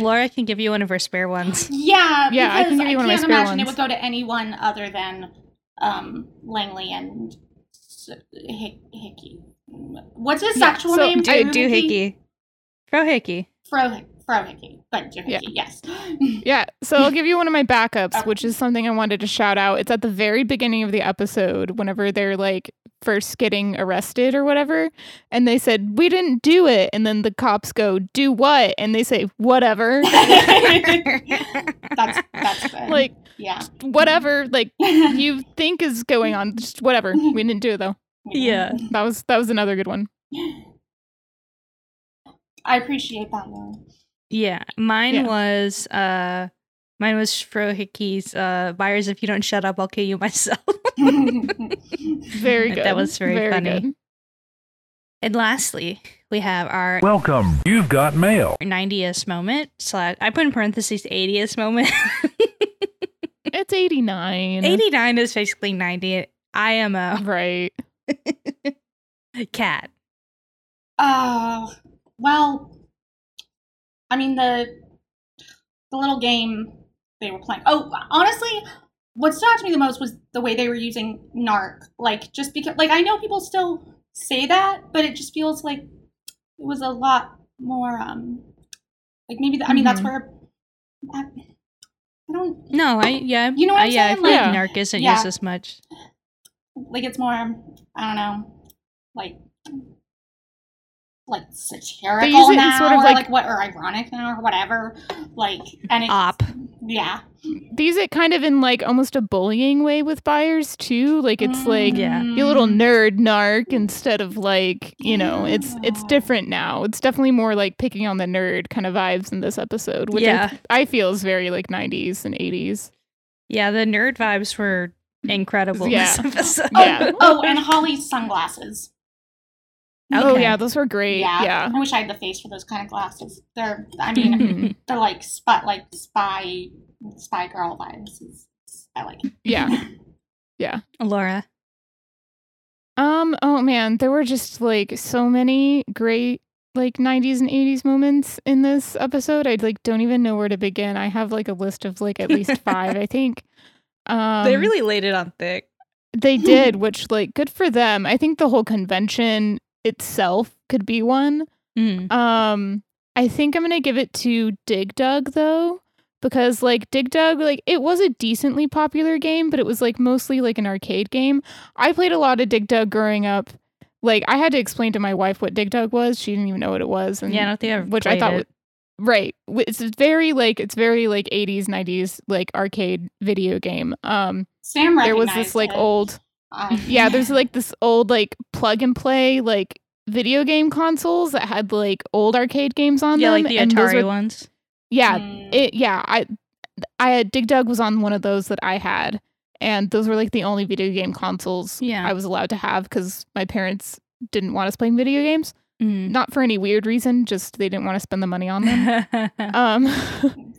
Laura can give you one of her spare ones. Yeah, I can give you one of my spare ones. I can't imagine it would go to anyone other than Langley and Hickey. What's his actual name? Duchovny. Frohike. Frohike, but Duchovny, yes. Yeah, so I'll give you one of my backups, which is something I wanted to shout out. It's at the very beginning of the episode, whenever they're like first getting arrested or whatever, and they said, "We didn't do it," and then the cops go, "Do what?" and they say, "Whatever." that's good. Like, yeah, whatever, like you think is going on, just whatever. We didn't do it though. Yeah, that was another good one. I appreciate that one. Yeah, mine was Frohicke's Byers, "If you don't shut up, I'll kill you myself." Very good. That was very funny. Good. And lastly, we have our welcome. You've got mail. 90th moment. / I put in parentheses 80th moment. It's 89. 89 is basically 90. IMO. Right. Cat. Well, I mean the little game they were playing. Oh, honestly, what stood out to me the most was the way they were using narc. Like, just because, like, I know people still say that, but it just feels like it was a lot more, like maybe, I mean, that's where, I don't. No, you know what I'm saying? I feel like narc isn't used as much. Like, it's more, I don't know, like satirical now, sort of or ironic now, or whatever. Like, and it's op. Yeah. They use it kind of in like almost a bullying way with Byers too. Like it's like you little nerd narc instead of like, it's different now. It's definitely more like picking on the nerd kind of vibes in this episode, which I feel is very like 90s and 80s. Yeah, the nerd vibes were incredible in this episode. Oh, and Holly's sunglasses. Okay. Oh yeah, those were great. Yeah, I wish I had the face for those kind of glasses. They're, they're like spy girl vibes. I like it. Yeah. Laura. Oh man, there were just like so many great like 90s and 80s moments in this episode. I like don't even know where to begin. I have like a list of like at least 5. I think. They really laid it on thick. They did, which like good for them. I think the whole convention itself could be one. I think I'm gonna give it to Dig Dug though, because like Dig Dug, like it was a decently popular game, but it was like mostly like an arcade game. I played a lot of Dig Dug growing up. Like I had to explain to my wife what Dig Dug was. She didn't even know what it was. And, yeah, I don't think I've which I thought it. Right. It's very like 80s, 90s like arcade video game. Sam recognized there was this like old. There's like this old like plug and play like video game consoles that had like old arcade games on them. Yeah, like the Atari ones. Yeah, I Dig Dug was on one of those that I had, and those were like the only video game consoles I was allowed to have because my parents didn't want us playing video games. Not for any weird reason, just they didn't want to spend the money on them.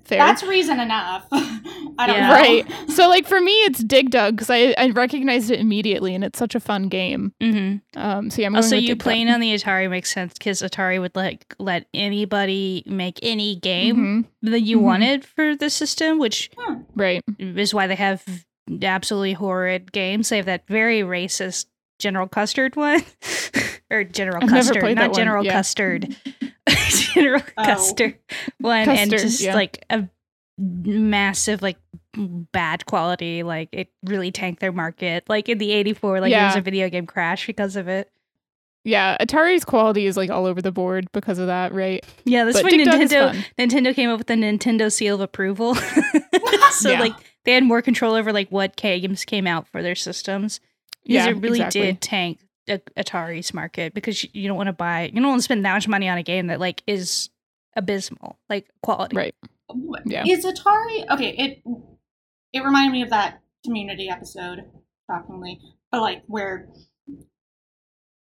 Fair. That's reason enough. I don't know. Right. So, like, for me, it's Dig Dug, because I recognized it immediately, and it's such a fun game. Mm-hmm. So, yeah, I'm going also, with you Dig playing Dug. On the Atari makes sense, because Atari would, like, let anybody make any game that you wanted for the system, which is why they have absolutely horrid games. They have that very racist General Custard one. Or General I've Custard, not General yeah. Custard. General Custard one. Custard, and just like a massive, like, bad quality. Like, it really tanked their market. Like, in the 84, like, there was a video game crash because of it. Yeah, Atari's quality is, like, all over the board because of that, right? Yeah, that's when Nintendo came up with the Nintendo seal of approval. Like, they had more control over, like, what games came out for their systems. Because it really did tank Atari's market, because you don't want to spend that much money on a game that, like, is abysmal, like, quality. Right. Yeah. Is Atari okay? It reminded me of that Community episode, shockingly, but, like, where,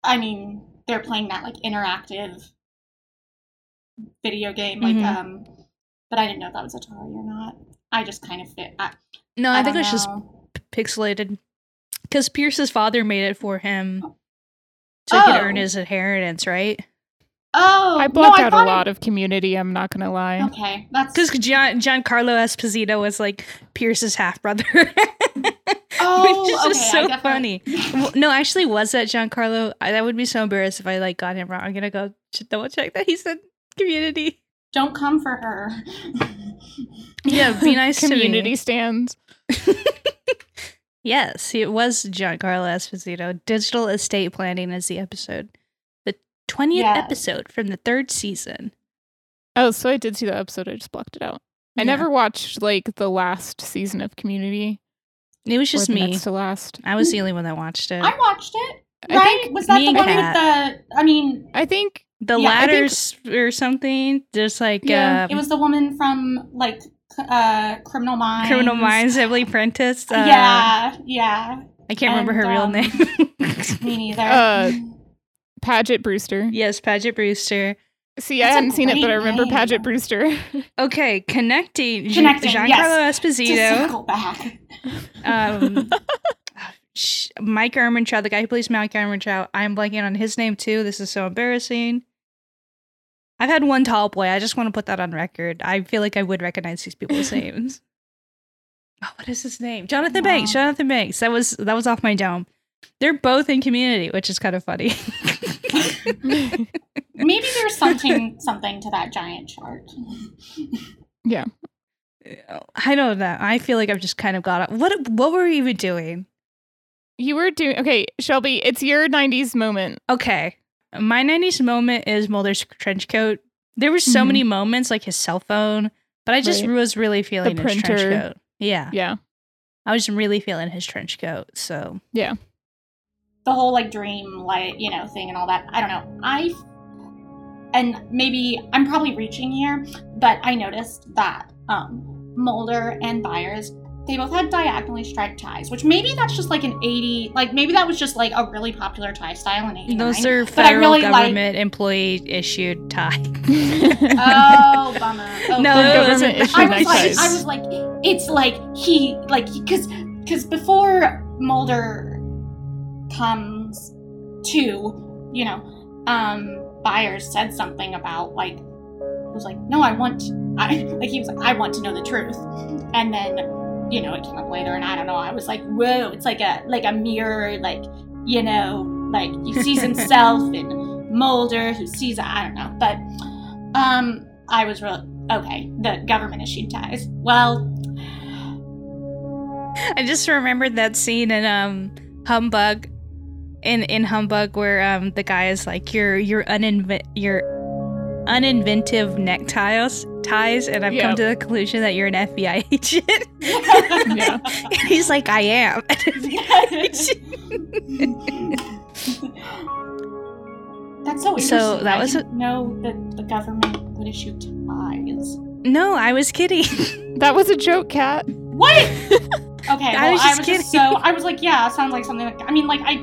I mean, they're playing that, like, interactive video game, like, but I didn't know if that was Atari or not. I just kind of fit. I think it was just pixelated, because Pierce's father made it for him. So he could earn his inheritance, right? Oh, I blocked out a lot of Community, I'm not gonna lie. Okay, that's because Giancarlo Esposito was, like, Pierce's half brother. Which is just so funny. No, actually, was that Giancarlo? That would be so embarrassed if I, like, got him wrong. I'm gonna go double check that he said Community. Don't come for her. Yeah, be nice to me. Community stands. Yes, it was Giancarlo Esposito. Digital Estate Planning is the episode. The 20th episode from the 3rd season. Oh, so I did see that episode. I just blocked it out. Yeah. I never watched, like, the last season of Community. It was just me. Next to last. I was the only one that watched it. I watched it, right? Was that the one with the, I mean... I think... The ladders or something. Just, like... Yeah. It was the woman from, like... Criminal Minds. Criminal Minds, Emily Prentice. I can't remember her real name. Me neither. Paget Brewster. Yes, Paget Brewster. See, I hadn't seen it, but I remember name. Paget Brewster. Okay, connecting Giancarlo Esposito. Circle back. Mike Ehrmantraut, the guy who plays Mike Ehrmantraut. I'm blanking on his name too. This is so embarrassing. I've had one tall boy. I just want to put that on record. I feel like I would recognize these people's names. Oh, what is his name? Jonathan Banks. Jonathan Banks. That was off my dome. They're both in Community, which is kind of funny. Maybe there's something to that giant chart. Yeah. I don't know. I feel like I've just kind of got up. What were we even doing? You were doing... Okay, Shelby, it's your 90s moment. Okay. My 90s moment is Mulder's trench coat. There were so many moments, like his cell phone, but I just was really feeling his trench coat. Yeah. Yeah. I was really feeling his trench coat, so. Yeah. The whole, like, dream, like, you know, thing and all that. I don't know. And maybe, I'm probably reaching here, but I noticed that Mulder and Byers, they both had diagonally striped ties, which maybe that's just, like, an 80... Like, maybe that was just, like, a really popular tie style in 89. Those are federal government, like, employee-issued tie. Oh, bummer. Okay. No, I was like, it's like he... Like, because before Mulder comes to, you know, Byers said something about, like... was like, no, I want to know the truth. And then... You know, it came up later, and I don't know. I was like, "Whoa!" It's like a mirror, like, you know, like he sees himself and Mulder, who sees I don't know. But I was real okay. The government issued ties. Well, I just remembered that scene in Humbug, in Humbug, where the guy is like, "You're uninventive neckties, and I've come to the conclusion that you're an FBI agent. Yeah. And he's like, I am an FBI agent. That's so interesting. So that was I didn't know that the government would issue ties. No, I was kidding. That was a joke, Kat. What? Okay, well, I was just kidding. I was like, yeah, sounds like something like... I mean, like, I...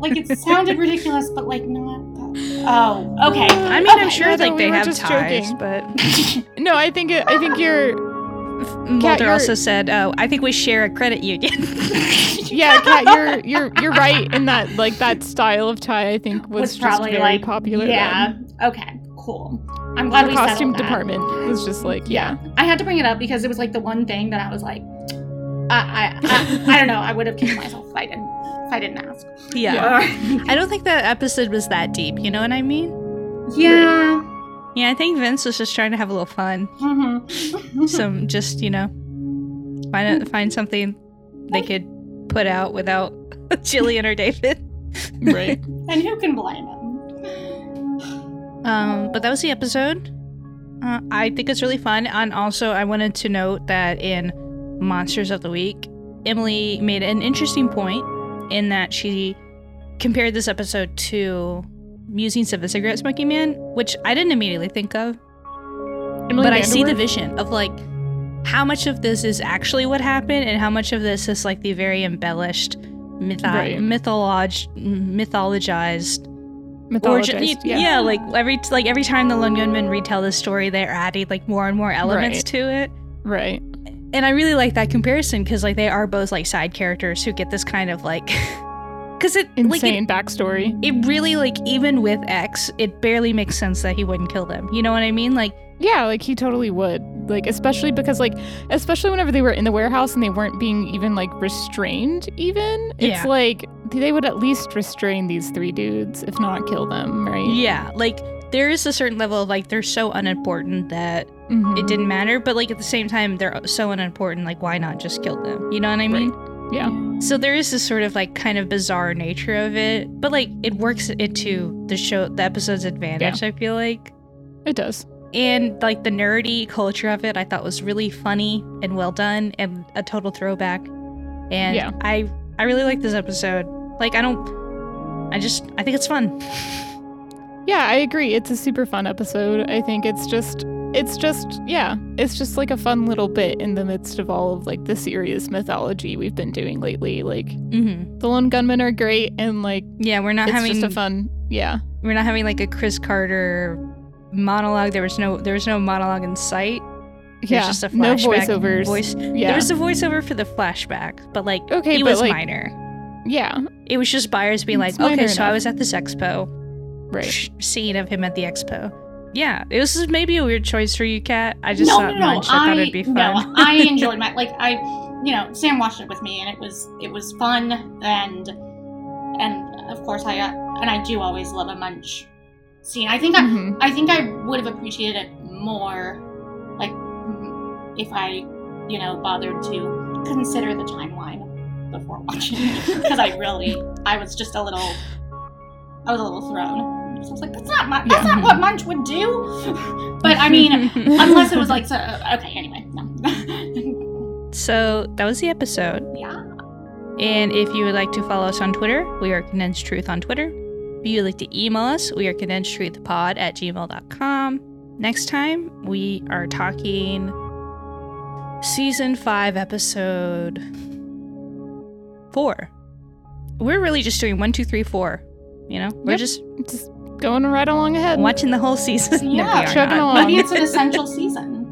Like, it sounded ridiculous, but, like, not that. Oh, okay. I mean, okay. I'm sure, like, they have ties, joking. But... No, I think you're... Walter also said, "Oh, I think we share a credit union." Yeah, Kat, you're right in that, like, that style of tie, I think, was just probably very, like, popular. Yeah. Then. Okay. Cool. I'm glad we settled that. The costume department was just like, yeah. I had to bring it up because it was like the one thing that I was like, I don't know. I would have killed myself if I didn't ask. Yeah. I don't think that episode was that deep. You know what I mean? Yeah. Yeah, I think Vince was just trying to have a little fun. Mm-hmm. Some, just, you know, find something they could put out without Jillian or David. Right. And who can blame them? But that was the episode. I think it's really fun. And also, I wanted to note that in Monsters of the Week, Emily made an interesting point in that she compared this episode to... Musings of a Cigarette Smoking Man, which I didn't immediately think of. But I see the vision of, like, how much of this is actually what happened and how much of this is, like, the very embellished, mythologized yeah, like, every time the Lone Gunmen retell this story, they're adding, like, more and more elements to it. Right. And I really like that comparison because, like, they are both, like, side characters who get this kind of, like... Because it insane like, backstory. It really, like, even with X, it barely makes sense that he wouldn't kill them. You know what I mean? Like, yeah, like, he totally would. Like, especially because, like, whenever they were in the warehouse and they weren't being even, like, restrained, even. It's like they would at least restrain these three dudes, if not kill them, right? Yeah, like, there is a certain level of, like, they're so unimportant that it didn't matter. But, like, at the same time, they're so unimportant, like, why not just kill them? You know what I mean? Right. Yeah. So there is this sort of, like, kind of bizarre nature of it, but, like, it works it to the episode's advantage, I feel like. It does. And, like, the nerdy culture of it I thought was really funny and well done and a total throwback. And I really like this episode. Like, I think it's fun. Yeah, I agree. It's a super fun episode. I think it's just like a fun little bit in the midst of all of, like, the serious mythology we've been doing lately. Like, the Lone Gunmen are great, and, like, we're not having, like, a Chris Carter monologue. There was no monologue in sight. There's just a flashback. No voiceovers. There was a voiceover for the flashback, but, like, it was minor. Yeah, it was just Byers being like, okay, so I was at this expo, right? Scene of him at the expo. Yeah, this is maybe a weird choice for you, Kat. I just thought it'd be fun. No, I enjoyed Sam watched it with me, and it was fun, and of course I do always love a Munch scene. I think I would have appreciated it more, like, if I bothered to consider the timeline before watching it, because I was a little thrown. So I was like, that's not what Munch would do. But I mean, unless it was like, so, okay, anyway, no. So that was the episode. Yeah. And if you would like to follow us on Twitter, we are Condensed Truth on Twitter. If you would like to email us, we are condensedtruthpod@gmail.com. Next time, we are talking season 5, episode 4. We're really just doing 1, 2, 3, 4. You know, we're just going right along ahead, watching the whole season. Yeah, chugging along. Maybe it's an essential season.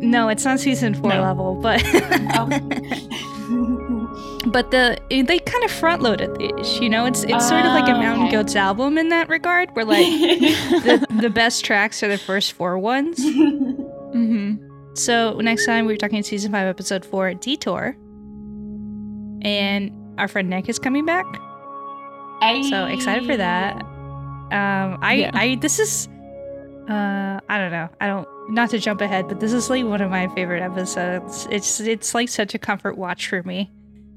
No, it's not season 4 level, but but they kind of front loaded this. You know, it's sort of like a Mountain Goats album in that regard, where, like, the best tracks are the first 4 ones. So next time we're talking season 5, episode 4, Detour, and our friend Nick is coming back. So excited for that. I don't know. Not to jump ahead, but this is, like, one of my favorite episodes. It's like such a comfort watch for me.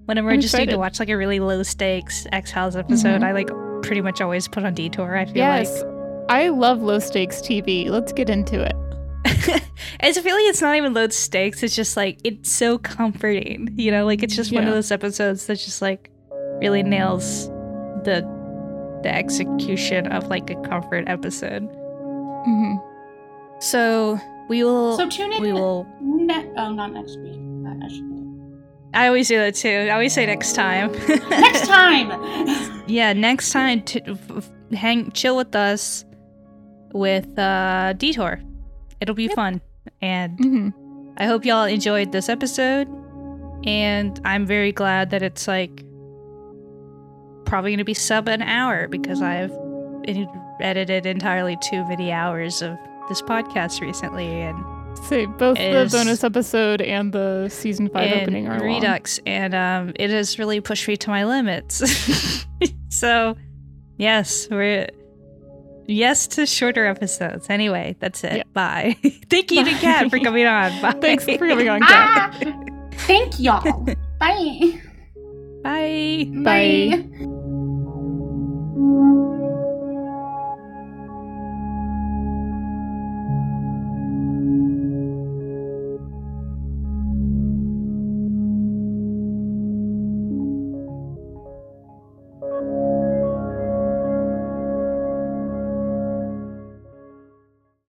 Whenever I just need to watch, like, a really low stakes X-Files episode, I, like, pretty much always put on Detour, I feel like. Yes. I love low stakes TV. Let's get into it. It's a feeling, it's not even low stakes. It's just, like, it's so comforting. You know, like, it's just one of those episodes that's just, like, really nails the execution of, like, a comfort episode. So we will. So tune in. We will. Not next week. I always do that too. I always say next time. Next time. Yeah, next time chill with us with Detour. It'll be fun, and I hope y'all enjoyed this episode. And I'm very glad that it's like probably going to be sub an hour because I've edited entirely too many hours of this podcast recently, and say both the bonus episode and the season 5 opening are Redux long. And it has really pushed me to my limits. So yes, we're yes to shorter episodes. Anyway, that's it. Yeah. Bye. Thank you to Kat for coming on. Bye. Thanks for coming on, Kat. Thank y'all. Bye. Bye. Bye. Bye.